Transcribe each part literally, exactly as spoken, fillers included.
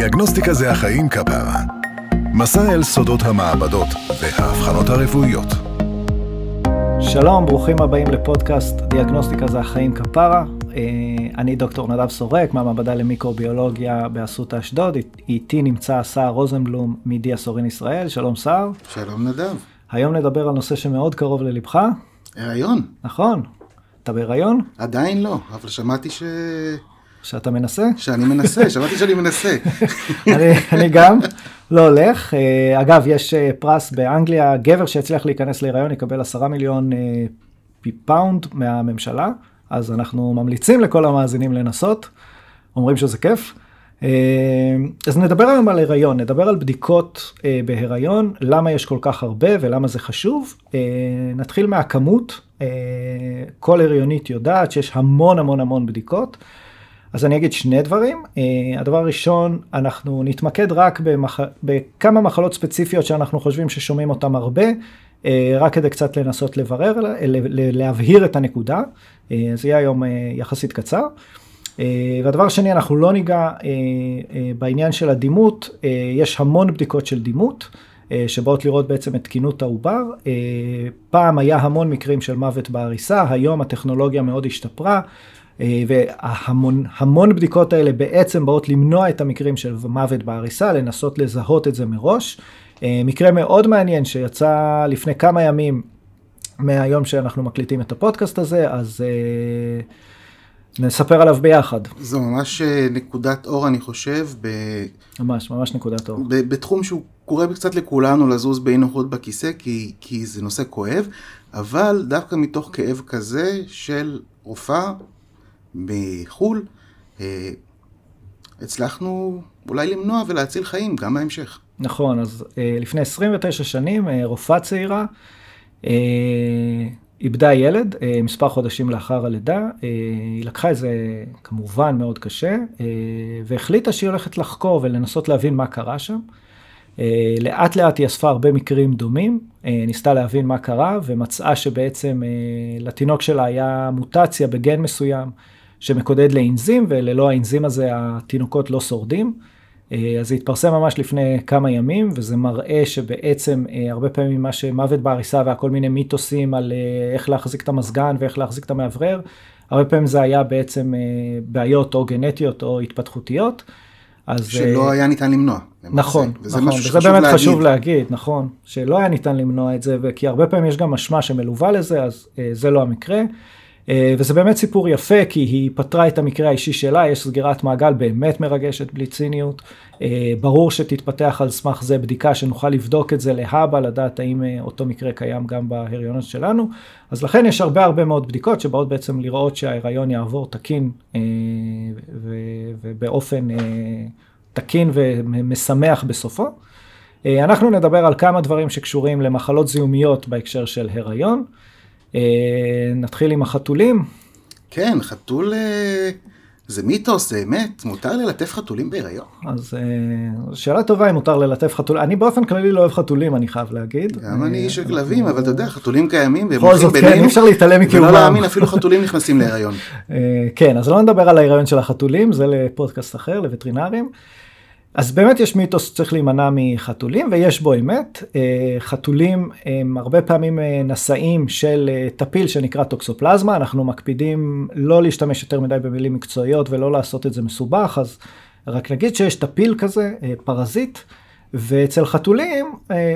דיאגנוסטיקה זה החיים כפרה. מסע אל סודות המעבדות וההבחנות הרפואיות. שלום, ברוכים הבאים לפודקאסט דיאגנוסטיקה זה החיים כפרה. אני דוקטור נדב סורק מהמעבדה למיקרוביולוגיה באסותא אשדוד. איתי נמצא סער רוזנבלום מדיאסורין ישראל. שלום סער. שלום נדב. היום נדבר על נושא שמאוד קרוב ללבך. היריון. נכון. אתה בהיריון? עדיין לא, אבל שמעתי ש... שאתה מנסה? שאני מנסה, שמעתי שאני מנסה. אני גם לא הולך. אגב, יש פרס באנגליה, גבר שהצליח להיכנס להיריון יקבל עשרה מיליון פאונד מהממשלה, אז אנחנו ממליצים לכל המאזינים לנסות, אומרים שזה כיף. אז נדבר היום על הריון, נדבר על בדיקות בהיריון, למה יש כל כך הרבה ולמה זה חשוב. נתחיל מהכמות, כל הריונית יודעת שיש המון המון המון בדיקות, אז אני אגיד שני דברים. הדבר הראשון, אנחנו נתמקד רק במח... בכמה מחלות ספציפיות שאנחנו חושבים ששומעים אותן הרבה, רק כדי קצת לנסות לברר, להבהיר את הנקודה. זה יהיה היום יחסית קצר. והדבר השני, אנחנו לא ניגע בעניין של הדימות. יש המון בדיקות של דימות, שבאות לראות בעצם את תקינות העובר. פעם היה המון מקרים של מוות בעריסה, היום הטכנולוגיה מאוד השתפרה, והמון המון בדיקות האלה בעצם באות למנוע את המקרים של מוות בעריסה, לנסות לזהות את זה מראש. מקרה מאוד מעניין שיצא לפני כמה ימים מהיום שאנחנו מקליטים את הפודקאסט הזה, אז נספר עליו ביחד. זו ממש נקודת אור, אני חושב. ב... ממש, ממש נקודת אור. ב- בתחום שהוא קורא בקצת לכולנו לזוז באי נוחות בכיסא, כי, כי זה נושא כואב, אבל דווקא מתוך כאב כזה של רופאה בחול, אה, הצלחנו אולי למנוע ולהציל חיים גם בהמשך. נכון, אז אה, לפני עשרים ותשע שנים, אה, רופאה צעירה, אה, איבדה ילד, מספר חודשים לאחר הלידה, היא לקחה איזה כמובן מאוד קשה, והחליטה שהיא הולכת לחקור ולנסות להבין מה קרה שם. לאט לאט היא אספה הרבה מקרים דומים, ניסתה להבין מה קרה, ומצאה שבעצם לתינוק שלה היה מוטציה בגן מסוים, שמקודד לאנזים, וללא האנזים הזה התינוקות לא שורדים. אז זה התפרסם ממש לפני כמה ימים, וזה מראה שבעצם הרבה פעמים מה שמוות בעריסה והכל מיני מיתוסים על איך להחזיק את המזגן ואיך להחזיק את המאוורר, הרבה פעמים זה היה בעצם בעיות או גנטיות או התפתחותיות. אז, שלא היה ניתן למנוע. נכון, וזה, נכון, וזה באמת להגיד. חשוב להגיד, נכון, שלא היה ניתן למנוע את זה, כי הרבה פעמים יש גם משמע שמלווה לזה, אז זה לא המקרה. וזה באמת סיפור יפה, כי היא פתרה את המקרה האישי שלה, יש סגירת מעגל באמת מרגשת בלי ציניות, ברור שתתפתח על סמך זה בדיקה שנוכל לבדוק את זה להבא, לדעת האם אותו מקרה קיים גם בהיריונות שלנו, אז לכן יש הרבה הרבה מאוד בדיקות שבאות בעצם לראות שההיריון יעבור תקין, ובאופן תקין ומשמח בסופו. אנחנו נדבר על כמה דברים שקשורים למחלות זיהומיות בהקשר של הריון, נתחיל עם החתולים. כן, חתול זה מיתוס, זה אמת. מותר ללטף חתולים בהיריון? אז שאלה טובה אם מותר ללטף חתולים. אני באופן כללי לא אוהב חתולים, אני חייב להגיד. גם אני איש של כלבים, אבל אתה יודע, חתולים קיימים. בכל זאת, כן, אי אפשר להתעלם מכיוון. ולא להאמין, אפילו חתולים נכנסים להיריון. כן, אז לא נדבר על ההיריון של החתולים, זה לפודקאסט אחר, לווטרינרים. אז באמת יש מיתוס שצריך להימנע מחתולים, ויש בו אמת. חתולים הם הרבה פעמים נשאים של טפיל שנקרא טוקסופלזמה, אנחנו מקפידים לא להשתמש יותר מדי במילים מקצועיות ולא לעשות את זה מסובך, אז רק נגיד שיש טפיל כזה, פרזיט, ואצל חתולים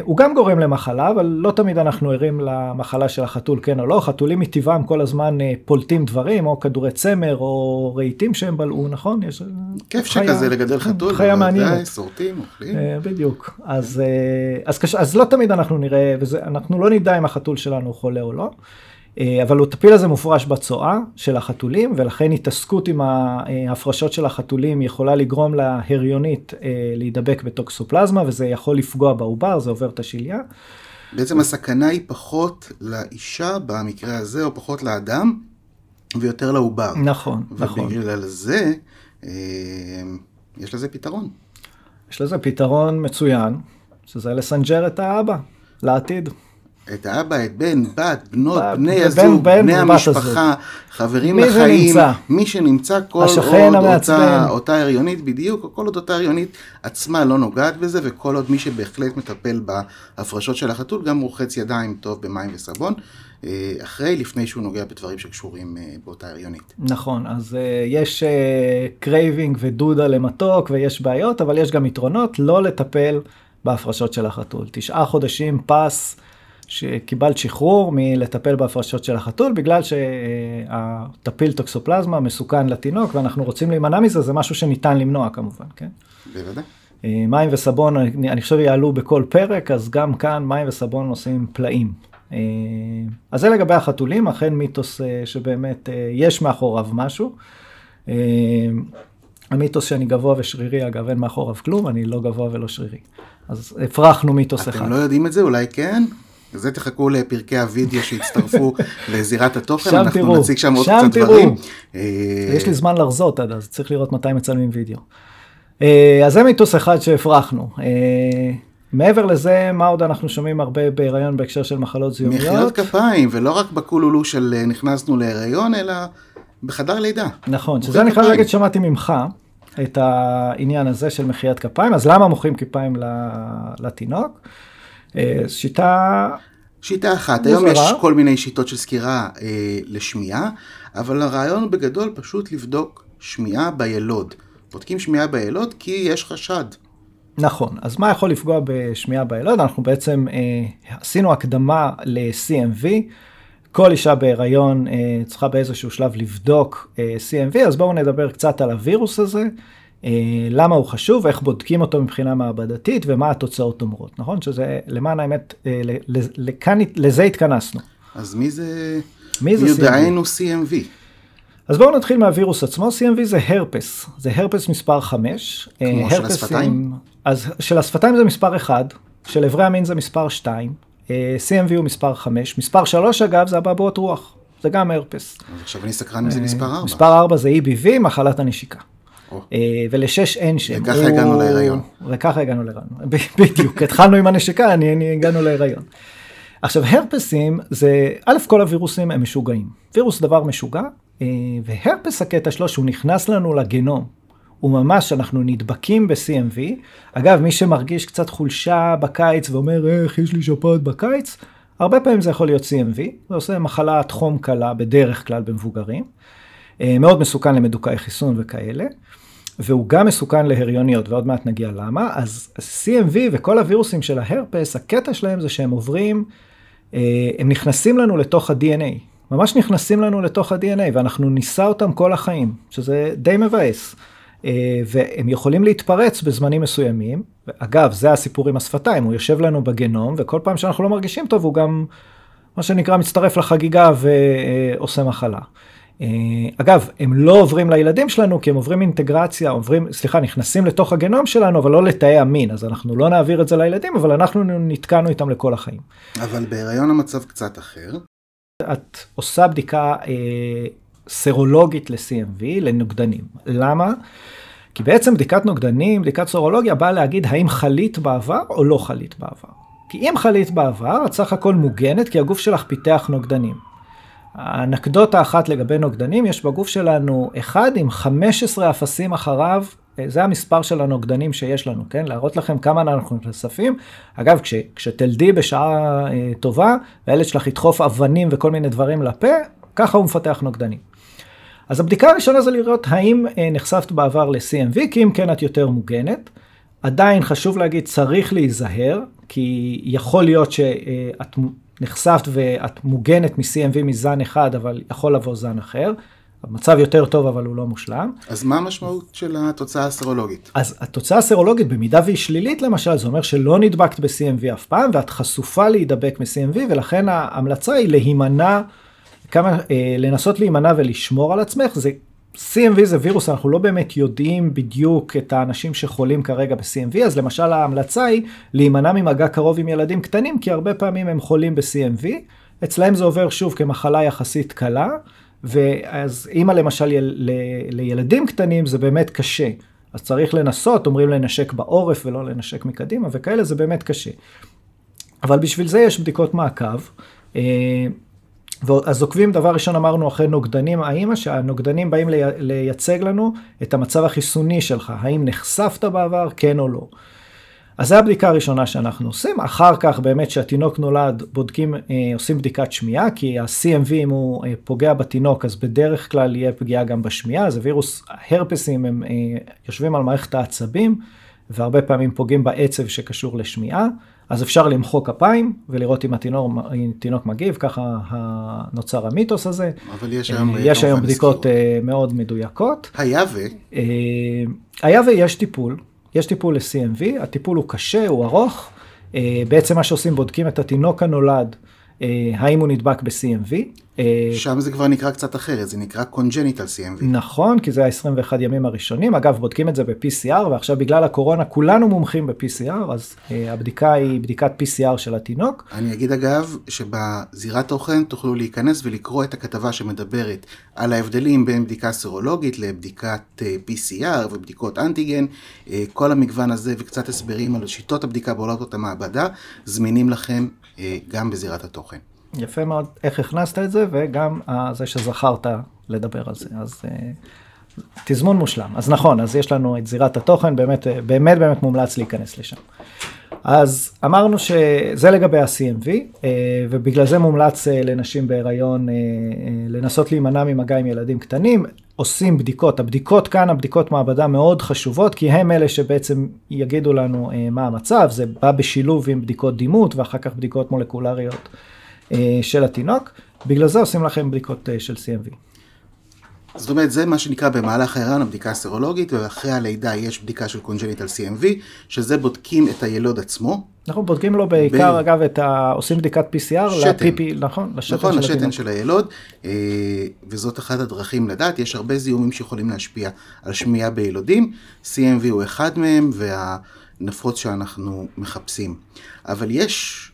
הוא גם גורם למחלה, אבל לא תמיד אנחנו ערים למחלה של החתול, כן או לא. חתולים מטבעם כל הזמן פולטים דברים, או כדורי צמר, או רהיטים שהם בלעו, נכון? יש כיף חיה, שכזה לגדל חתול, חיה מעניינת. סורטים, אוכלים. בדיוק. אז, אז, אז, אז לא תמיד אנחנו נראה, ואנחנו לא נדע אם החתול שלנו חולה או לא, אבל הטפיל הזה מופרש בצואה של החתולים, ולכן התעסקות עם ההפרשות של החתולים יכולה לגרום להריונית להידבק בטוקסופלזמה, וזה יכול לפגוע בעובר, זה עובר את השליה. בעצם הסכנה היא פחות לאישה במקרה הזה, או פחות לאדם, ויותר לעובר. נכון, נכון. ובגלל זה, יש לזה פתרון. יש לזה פתרון מצוין, שזה לסנג'ר את האבא, לעתיד. את האבא, את בן, בת, בנות, בני הזוג, בני המשפחה, חברים לחיים, מי שנמצא, כל עוד אותה הריונית בדיוק, כל עוד אותה הריונית עצמה לא נוגעת בזה, וכל עוד מי שבהחלט מטפל בהפרשות של החתול, גם רוחץ ידיים טוב במים וסבון, אחרי, לפני שהוא נוגע בדברים שקשורים באותה הריונית. נכון, אז יש קרייבינג ודודה למתוק, ויש בעיות, אבל יש גם יתרונות לא לטפל בהפרשות של החתול. תשעה חודשים פס, שקיבלת שחרור מלטפל בהפרשות של החתול, בגלל שהטפיל טוקסופלזמה מסוכן לתינוק, ואנחנו רוצים להימנע מזה, זה משהו שניתן למנוע כמובן, כן? בוודאי. מים וסבון, אני חושב יעלו בכל פרק, אז גם כאן מים וסבון עושים פלאים. אז זה לגבי החתולים, אכן מיתוס שבאמת יש מאחוריו משהו. המיתוס שאני גבוה ושרירי, אגב, אין מאחוריו כלום, אני לא גבוה ולא שרירי. אז הפרחנו מיתוס אחד. אתם לא יודעים את זה, אולי כן? זה תחכו לפרקי הווידאו שהצטרפו לזירת התוכן, אנחנו נציג שם עוד קצת דברים. יש לי זמן לרזות עד אז, צריך לראות מתי מצלמים וידאו. אז זה מיתוס אחד שהפרחנו. מעבר לזה, מה עוד אנחנו שומעים הרבה בהיריון בהקשר של מחלות זיהומיות? מחיאות כפיים, ולא רק בקולולו של נכנסנו להיריון, אלא בחדר לידה. נכון, שזה אני חייב להגיד, שמעתי ממך את העניין הזה של מחיאת כפיים, אז למה מוחאים כפיים לתינוק? שיטה... שיטה אחת, היום יש כל מיני שיטות של סקירה אה, לשמיעה, אבל הרעיון בגדול פשוט לבדוק שמיעה בילוד. בודקים שמיעה בילוד כי יש חשד. נכון, אז מה יכול לפגוע בשמיעה בילוד? אנחנו בעצם אה, עשינו הקדמה ל-סי אם וי, כל אישה בהיריון אה, צריכה באיזשהו שלב לבדוק אה, סי אם וי, אז בואו נדבר קצת על הווירוס הזה. למה הוא חשוב, איך בודקים אותו מבחינה מעבדתית, ומה התוצאות אומרות, נכון? שזה, למען האמת, לזה התכנסנו. אז מי זה? מי זה יודענו סי אם וי? אז בואו נתחיל מהווירוס עצמו. סי אם וי זה הרפס, זה הרפס מספר חמש. כמו של השפתיים? אז של השפתיים זה מספר אחד, של אברי המין זה מספר שתיים, סי אם וי הוא מספר חמש, מספר שלוש אגב זה אבעבועות רוח, זה גם הרפס. אז עכשיו אני סקרן אם זה מספר ארבע. מספר ארבע זה אי בי וי, מחלת הנשיקה. ולשש אין שם. וככה הגענו להיריון. וככה הגענו להיריון. בדיוק, התחלנו עם הנשיקה, הגענו להיריון. עכשיו, הרפסים זה, א' כל הווירוסים הם משוגעים. וירוס דבר משוגע, והרפס הקטע שלו, שהוא נכנס לנו לגנום, וממש אנחנו נדבקים ב-סי אם וי. אגב, מי שמרגיש קצת חולשה בקיץ, ואומר, איך יש לי שפעת בקיץ, הרבה פעמים זה יכול להיות סי אם וי. זה עושה מחלת חום קלה, בדרך כלל במבוגרים. מאוד מסוכן למדוכאי חיסון וכאלה, והוא גם מסוכן להריוניות, ועוד מעט נגיע למה. אז סי אם וי וכל הווירוסים של ההרפס, הקטע שלהם זה שהם עוברים, הם נכנסים לנו לתוך ה-די אן איי, ממש נכנסים לנו לתוך ה-די אן איי, ואנחנו ניסה אותם כל החיים, שזה די מבאס, והם יכולים להתפרץ בזמנים מסוימים, ואגב, זה הסיפור עם השפתיים, הוא יושב לנו בגנום, וכל פעם שאנחנו לא מרגישים טוב, הוא גם, מה שנקרא, מצטרף לחגיגה ועושה מחלה. אגב, הם לא עוברים לילדים שלנו, כי הם עוברים אינטגרציה, עוברים, סליחה, נכנסים לתוך הגנום שלנו, אבל לא לתאי המין, אז אנחנו לא נעביר את זה לילדים, אבל אנחנו נתקענו איתם לכל החיים. אבל בהיריון המצב קצת אחר. את עושה בדיקה אה, סרולוגית ל-סי אם וי, לנוגדנים. למה? כי בעצם בדיקת נוגדנים, בדיקת סרולוגיה, באה להגיד האם חלית בעבר או לא חלית בעבר. כי אם חלית בעבר, את סך הכל מוגנת, כי הגוף שלך פיתח נוגדנים. האנקדוטה אחת לגבי נוגדנים, יש בגוף שלנו אחד עם חמש עשרה אפסים אחריו, זה המספר של הנוגדנים שיש לנו, כן? להראות לכם כמה אנחנו נחשפים. אגב, כש, כשתלדי בשעה אה, טובה, והילד שלך ידחוף אבנים וכל מיני דברים לפה, ככה הוא מפתח נוגדנים. אז הבדיקה הראשונה זה לראות האם אה, נחשפת בעבר ל-סי אם וי, כי אם כן את יותר מוגנת. עדיין חשוב להגיד, צריך להיזהר, כי יכול להיות שאת... נחשפת ואת מוגנת מ-סי אם וי מזן אחד, אבל יכול לבוא זן אחר. המצב יותר טוב, אבל הוא לא מושלם. אז מה המשמעות של התוצאה הסרולוגית? אז התוצאה הסרולוגית, במידה והיא שלילית למשל, זה אומר שלא נדבקת ב-סי אם וי אף פעם, ואת חשופה להידבק מ-סי אם וי, ולכן ההמלצה היא להימנע, כמה, אה, לנסות להימנע ולשמור על עצמך. זה, סי אם וי זה וירוס, אנחנו לא באמת יודעים בדיוק את האנשים שחולים כרגע ב-סי אם וי, אז למשל ההמלצה היא להימנע ממגע קרוב עם ילדים קטנים, כי הרבה פעמים הם חולים ב-סי אם וי, אצלהם זה עובר שוב כמחלה יחסית קלה, ואז אימא למשל יל, ל, לילדים קטנים זה באמת קשה, אז צריך לנסות, אומרים לנשק בעורף ולא לנשק מקדימה, וכאלה זה באמת קשה. אבל בשביל זה יש בדיקות מעקב, אז עוקבים, דבר ראשון אמרנו אחרי נוגדנים, האם שהנוגדנים באים לייצג לנו את המצב החיסוני שלך, האם נחשפת בעבר, כן או לא. אז זו הבדיקה הראשונה שאנחנו עושים, אחר כך באמת שהתינוק נולד בודקים, עושים בדיקת שמיעה, כי ה-סי אם וי אם הוא פוגע בתינוק, אז בדרך כלל יהיה פגיעה גם בשמיעה, אז הווירוס, ההרפסים הם יושבים על מערכת העצבים, והרבה פעמים פוגעים בעצב שקשור לשמיעה, אז אפשר למחוא כפיים ולראות אם התינוק מגיב, ככה נוצר המיתוס הזה. אבל יש היום, יש היום בדיקות מאוד מדויקות. היה ו? היה ויש טיפול, יש טיפול ל-סי אם וי, הטיפול הוא קשה, הוא ארוך, בעצם מה שעושים בודקים את התינוק הנולד, האם הוא נדבק ב-סי אם וי. שם זה כבר נקרא קצת אחרת, זה נקרא congenital סי אם וי. נכון, כי זה ה-עשרים ואחד ימים הראשונים. אגב, בודקים את זה ב-פי סי אר, ועכשיו בגלל הקורונה כולנו מומחים ב-פי סי אר, אז הבדיקה היא בדיקת פי סי אר של התינוק. אני אגיד אגב, שבזירת תוכן תוכלו להיכנס ולקרוא את הכתבה שמדברת על ההבדלים בין בדיקה סרולוגית לבדיקת פי סי אר ובדיקות אנטיגן. כל המגוון הזה וקצת הסברים על שיטות הבדיקה בעולמות המעבדה, זמינים לכם גם בזירת התוכן. יפה מאוד, איך הכנסת את זה, וגם זה שזכרת לדבר על זה, אז תזמון מושלם. אז נכון, אז יש לנו את זירת התוכן, באמת באמת, באמת מומלץ להיכנס לשם. אז אמרנו שזה לגבי ה-סי אם וי, ובגלל זה מומלץ לנשים בהיריון לנסות להימנע ממגע עם ילדים קטנים, עושים בדיקות, הבדיקות כאן, הבדיקות מעבדה מאוד חשובות, כי הם אלה שבעצם יגידו לנו מה המצב, זה בא בשילוב עם בדיקות דימות, ואחר כך בדיקות מולקולריות של התינוק, בגלל זה עושים לכם בדיקות של סי אם וי. זאת אומרת, זה מה שנקרא במהלך ההיריון, הבדיקה הסרולוגית, ואחרי הלידה יש בדיקה של קונג'ניטל סי אם וי, שזה בודקים את הילוד עצמו. אנחנו בודקים לו בעיקר, ב... אגב, את ה... עושים בדיקת פי סי אר, לטריפי, נכון? לשתן נכון, של לשתן של הילוד, וזאת אחת הדרכים לדעת, יש הרבה זיהומים שיכולים להשפיע על שמיעה בילודים, סי אם וי הוא אחד מהם, והנפות שאנחנו מחפשים. אבל יש...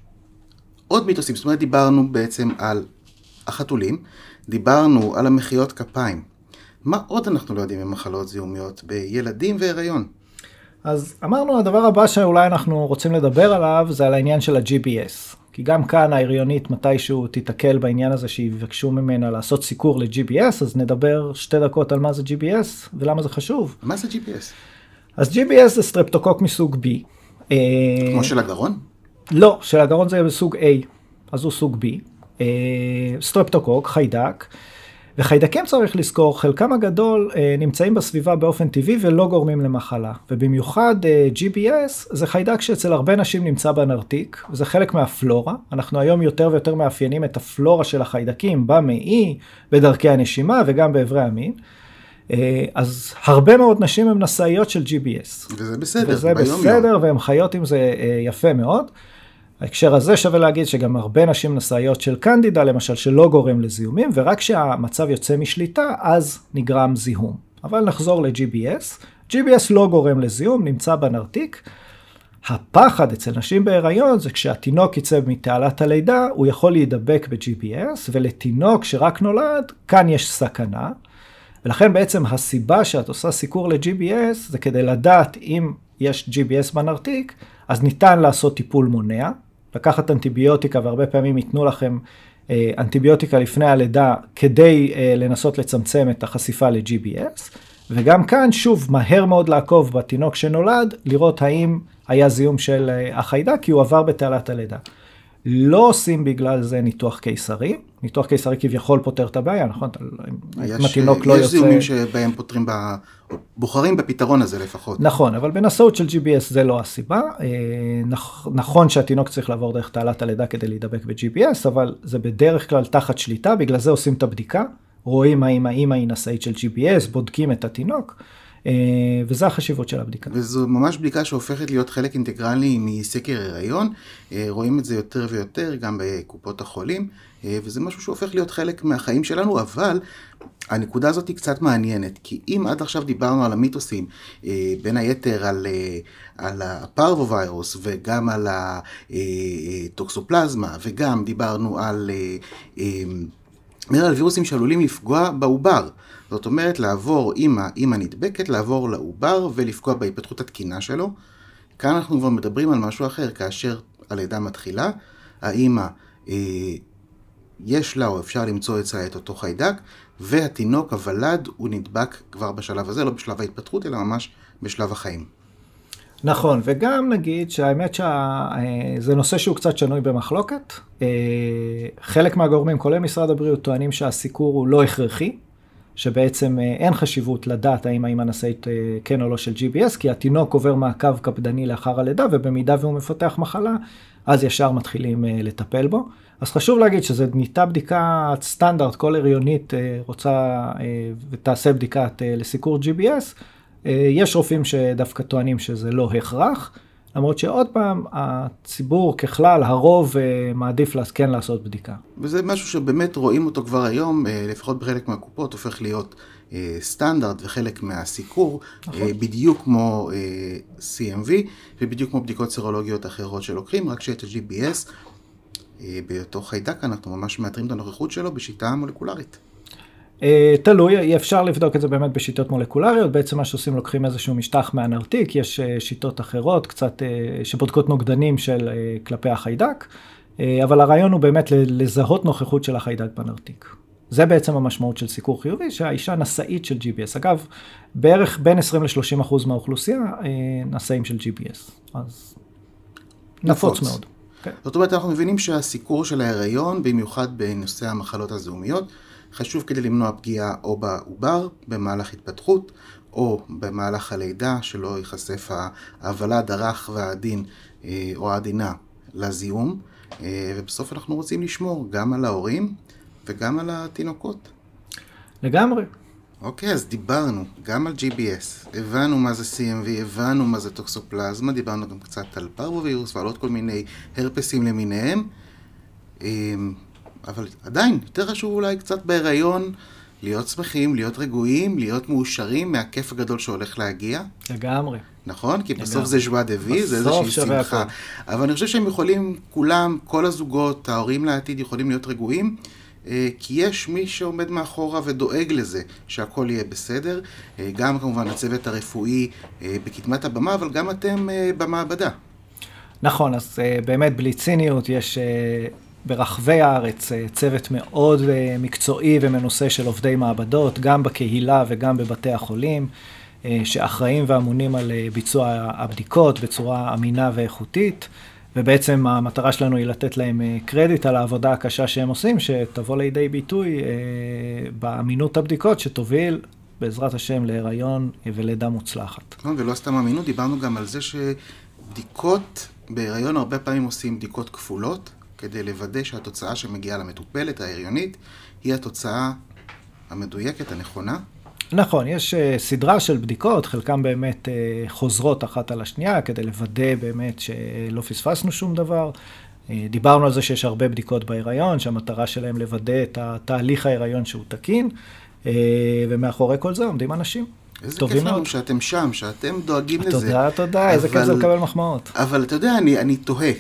עוד מיתוסים, זאת אומרת, דיברנו בעצם על החתולים, דיברנו על המחיאות כפיים. מה עוד אנחנו לא יודעים עם מחלות זיהומיות בילדים והיריון? אז אמרנו, הדבר הבא שאולי אנחנו רוצים לדבר עליו, זה על העניין של ה-ג'י בי אס. כי גם כאן ההיריונית מתישהו תתקל בעניין הזה שיבקשו ממנה לעשות סיקור ל-ג'י בי אס, אז נדבר שתי דקות על מה זה ג'י בי אס ולמה זה חשוב. מה זה ג'י בי אס? אז ג'י בי אס זה סטרפטוקוק מסוג B. כמו של הגרון? לא, של הגרון זה בסוג A, אז הוא סוג B, אה, סטרפטוקוק, חיידק, וחיידקים צריך לזכור, חלקם הגדול אה, נמצאים בסביבה באופן טבעי ולא גורמים למחלה, ובמיוחד אה, ג'י בי אס זה חיידק שאצל הרבה נשים נמצא בנרתיק, וזה חלק מהפלורה, אנחנו היום יותר ויותר מאפיינים את הפלורה של החיידקים במעי, בדרכי הנשימה וגם באברי המין, אז הרבה מאוד נשים הן נשאיות של ג'י בי אס. וזה בסדר. וזה בסדר, והן חיות עם זה יפה מאוד. ההקשר הזה שווה להגיד שגם הרבה נשים נשאיות של קנדידה, למשל, שלא גורם לזיהומים, ורק כשהמצב יוצא משליטה, אז נגרם זיהום. אבל נחזור ל-ג'י בי אס. ג'י בי אס לא גורם לזיהום, נמצא בנרתיק. הפחד אצל נשים בהיריון זה כשהתינוק יצא מתעלת הלידה, הוא יכול להידבק ב-ג'י בי אס, ולתינוק שרק נולד, כאן יש סכנה. ולכן בעצם הסיבה שאת עושה סיקור ל-ג'י בי אס, זה כדי לדעת אם יש ג'י בי אס בנרתיק, אז ניתן לעשות טיפול מונע, לקחת אנטיביוטיקה, והרבה פעמים ייתנו לכם אה, אנטיביוטיקה לפני הלידה, כדי אה, לנסות לצמצם את החשיפה ל-ג'י בי אס, וגם כאן שוב מהר מאוד לעקוב בתינוק שנולד, לראות האם היה זיהום של אה, החיידק, כי הוא עבר בתעלת הלידה. לא עושים בגלל זה ניתוח קיסרי, ניתוח קיסרי כביכול פותר את הבעיה, נכון? אם התינוק לא יוצא... יש זיהומים שבהם פותרים, בוחרים בפתרון הזה לפחות. נכון, אבל בנשאות של ג'י בי אס זה לא הסיבה. נכון שהתינוק צריך לעבור דרך תעלת הלידה כדי להידבק ב-ג'י בי אס, אבל זה בדרך כלל תחת שליטה, בגלל זה עושים את הבדיקה, רואים האם האמא היא נשאית של ג'י בי אס, בודקים את התינוק, וזו החשיבות של הבדיקה. וזו ממש בדיקה שהופכת להיות חלק אינטגרלי מסקר הריון, רואים את זה יותר ויותר גם בקופות החולים, וזה משהו שהופך להיות חלק מהחיים שלנו, אבל הנקודה הזאת היא קצת מעניינת, כי אם עד עכשיו דיברנו על המיתוסים, בין היתר על, על הפרוווירוס וגם על הטוקסופלזמה, וגם דיברנו על... על וירוסים שעלולים לפגוע בעובר, זאת אומרת לעבור אימא, אימא נדבקת, לעבור לעובר ולפגוע בהתפתחות התקינה שלו, כאן אנחנו כבר מדברים על משהו אחר, כאשר הלידה מתחילה, האמא יש לה או אפשר למצוא אצלה את אותו חיידק, והתינוק, הוולד, הוא נדבק כבר בשלב הזה, לא בשלב ההתפתחות, אלא ממש בשלב החיים. נכון, וגם נגיד שהאמת שזה נושא שהוא קצת שנוי במחלוקת. חלק מהגורמים, כולל משרד הבריאות, טוענים שהסיקור הוא לא הכרחי, שבעצם אין חשיבות לדעת האם האמא נשאית כן או לא של ג'י בי אס, כי התינוק עובר מעקב קפדני לאחר הלידה, ובמידה והוא מפתח מחלה, אז ישר מתחילים לטפל בו. אז חשוב להגיד שזה ניתה בדיקה סטנדרט, כל הריונית רוצה ותעשה בדיקה לסיקור ג'י בי אס, יש רופאים שדווקא טוענים שזה לא הכרח, למרות שעוד פעם, הציבור ככלל, הרוב מעדיף כן לעשות בדיקה. וזה משהו שבאמת רואים אותו כבר היום, לפחות בחלק מהקופות, הופך להיות סטנדרט וחלק מהסיקור, נכון. בדיוק כמו סי אם וי, ובדיוק כמו בדיקות סרולוגיות אחרות שלוקחים, רק שאת ה-ג'י בי אס, באותו חיידק אנחנו ממש מאתרים את הנוכחות שלו בשיטה המולקולרית. תלוי, אפשר לבדוק את זה באמת בשיטות מולקולריות, בעצם מה שעושים לוקחים איזשהו משטח מהנרתיק, יש שיטות אחרות קצת שבודקות נוגדנים של כלפי החיידק, אבל הרעיון הוא באמת לזהות נוכחות של החיידק בנרתיק. זה בעצם המשמעות של סיקור חיובי, שהאישה נשאית של ג'י בי אס. אגב, בערך בין עשרים ל-שלושים אחוז מהאוכלוסייה נשאים של ג'י בי אס, אז נפוץ מאוד. זאת אומרת, אנחנו מבינים שהסיקור של ההיריון, במיוחד בנושא המחלות הזיהומיות, חשוב כדי למנוע פגיעה או בעובר, במהלך התפתחות, או במהלך הלידה, שלא ייחשף הוולד הרך והעדין או העדינה לזיהום. ובסוף אנחנו רוצים לשמור גם על ההורים וגם על התינוקות. לגמרי. אוקיי, אז דיברנו גם על ג'י בי אס, הבנו מה זה סי אם וי, הבנו מה זה טוקסופלזמה, דיברנו גם קצת על פרווירוס ועל עוד כל מיני הרפסים למיניהם. אבל עדיין, יותר חשוב אולי קצת בהיריון, להיות שמחים, להיות רגועים, להיות מאושרים מהכיף הגדול שהולך להגיע. לגמרי. נכון? כי בסוף לגמרי. זה ז'ואה דבי, זה איזושהי שמחה. הכל. אבל אני חושב שהם יכולים, כולם, כל הזוגות, ההורים לעתיד, יכולים להיות רגועים, כי יש מי שעומד מאחורה ודואג לזה, שהכל יהיה בסדר. גם כמובן הצוות הרפואי בקדמת הבמה, אבל גם אתם במעבדה. נכון, אז באמת בלי ציניות יש... ברחבי הארץ צוות מאוד מקצועי ומנוסה של עובדי מעבדות, גם בקהילה וגם בבתי החולים, שאחראים ואמונים על ביצוע הבדיקות בצורה אמינה ואיכותית, ובעצם המטרה שלנו היא לתת להם קרדיט על העבודה הקשה שהם עושים, שתבוא לידי ביטוי באמינות הבדיקות שתוביל בעזרת השם להיריון ולידה מוצלחת. ולא סתם אמינות, דיברנו גם על זה שבדיקות בהיריון הרבה פעמים עושים בדיקות כפולות, כדי לוודא שהתוצאה שמגיעה למטופלת ההיריונית היא התוצאה המדויקת, הנכונה. נכון, יש סדרה של בדיקות, חלקם באמת חוזרות אחת על השנייה, כדי לוודא באמת שלא פספסנו שום דבר. דיברנו על זה שיש הרבה בדיקות בהיריון, שהמטרה שלהם לוודא את התהליך ההיריון שהוא תקין, ומאחורי כל זה עומדים אנשים. איזה כיף לנו שאתם שם, שאתם דואגים לזה. תודה, תודה, איזה כיף זה לקבל מחמאות. אבל אתה יודע, אני, אני תוהה.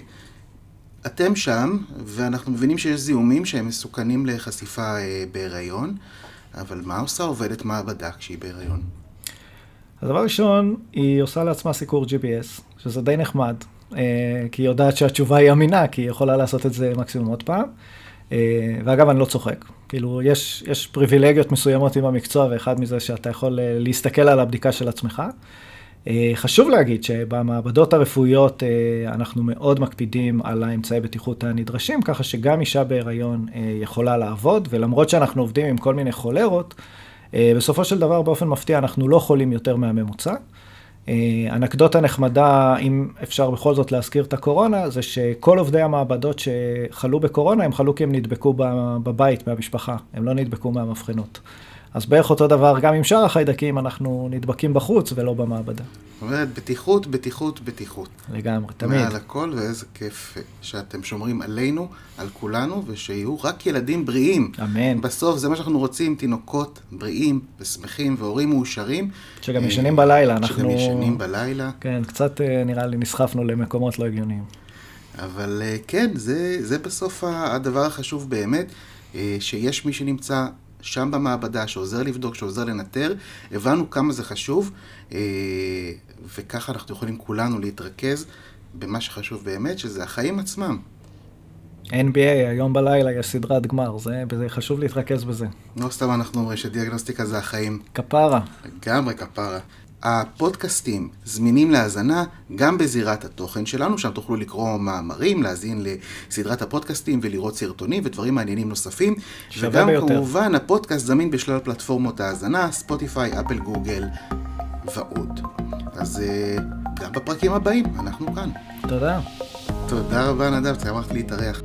אתם שם, ואנחנו מבינים שיש זיהומים שהם מסוכנים לחשיפה בהיריון, אבל מה עושה עובדת מעבדה כשהיא בהיריון? הדבר ראשון, היא עושה לעצמה סיקור ג'י בי אס, שזה די נחמד, כי היא יודעת שהתשובה היא אמינה, כי היא יכולה לעשות את זה מקסימום עוד פעם. ואגב, אני לא צוחק. כאילו, יש, יש פריבילגיות מסוימות עם המקצוע, ואחד מזה שאתה יכול להסתכל על הבדיקה של עצמך. חשוב להגיד שבמעבדות הרפואיות אנחנו מאוד מקפידים על האמצעי בטיחות הנדרשים, ככה שגם אישה בהיריון יכולה לעבוד, ולמרות שאנחנו עובדים עם כל מיני חולרות, בסופו של דבר באופן מפתיע אנחנו לא חולים יותר מהממוצע. אנקדוטה נחמדה, אם אפשר בכל זאת להזכיר את הקורונה, זה שכל עובדי המעבדות שחלו בקורונה, הם חלו כי הם נדבקו בבית, מהמשפחה, הם לא נדבקו מהמבחנות. אז בערך אותו דבר, גם עם שאר החיידקים, אנחנו נדבקים בחוץ ולא במעבדה. זאת אומרת, בטיחות, בטיחות, בטיחות. לגמרי, תמיד. מעל הכל, ואיזה כיף שאתם שומרים עלינו, על כולנו, ושיהיו רק ילדים בריאים. אמן. בסוף, זה מה שאנחנו רוצים, תינוקות בריאים ושמחים, והורים מאושרים. שגם ישנים בלילה. שגם ישנים בלילה. כן, קצת נראה לי נסחפנו למקומות לא הגיוניים. אבל כן, זה, זה בסוף הדבר החשוב באמת, שיש מי שנמצא שם במעבדה, שעוזר לבדוק, שעוזר לנטר, הבנו כמה זה חשוב, וככה אנחנו יכולים כולנו להתרכז במה שחשוב באמת, שזה החיים עצמם. אן בי איי, היום בלילה יש סדרת גמר, זה, זה חשוב להתרכז בזה. לא סתם אנחנו אומרים שדיאגנוסטיקה זה החיים. כפרה. לגמרי כפרה. הפודקאסטים זמינים להאזנה גם בזירת התוכן שלנו, שם תוכלו לקרוא מאמרים, להזין לסדרת הפודקאסטים ולראות סרטונים ודברים מעניינים נוספים. וגם ביותר. כמובן הפודקאסט זמין בשלל פלטפורמות ההאזנה, ספוטיפיי, אפל, גוגל ועוד. אז גם בפרקים הבאים אנחנו כאן. תודה. תודה רבה נדב, תשמח להתארח.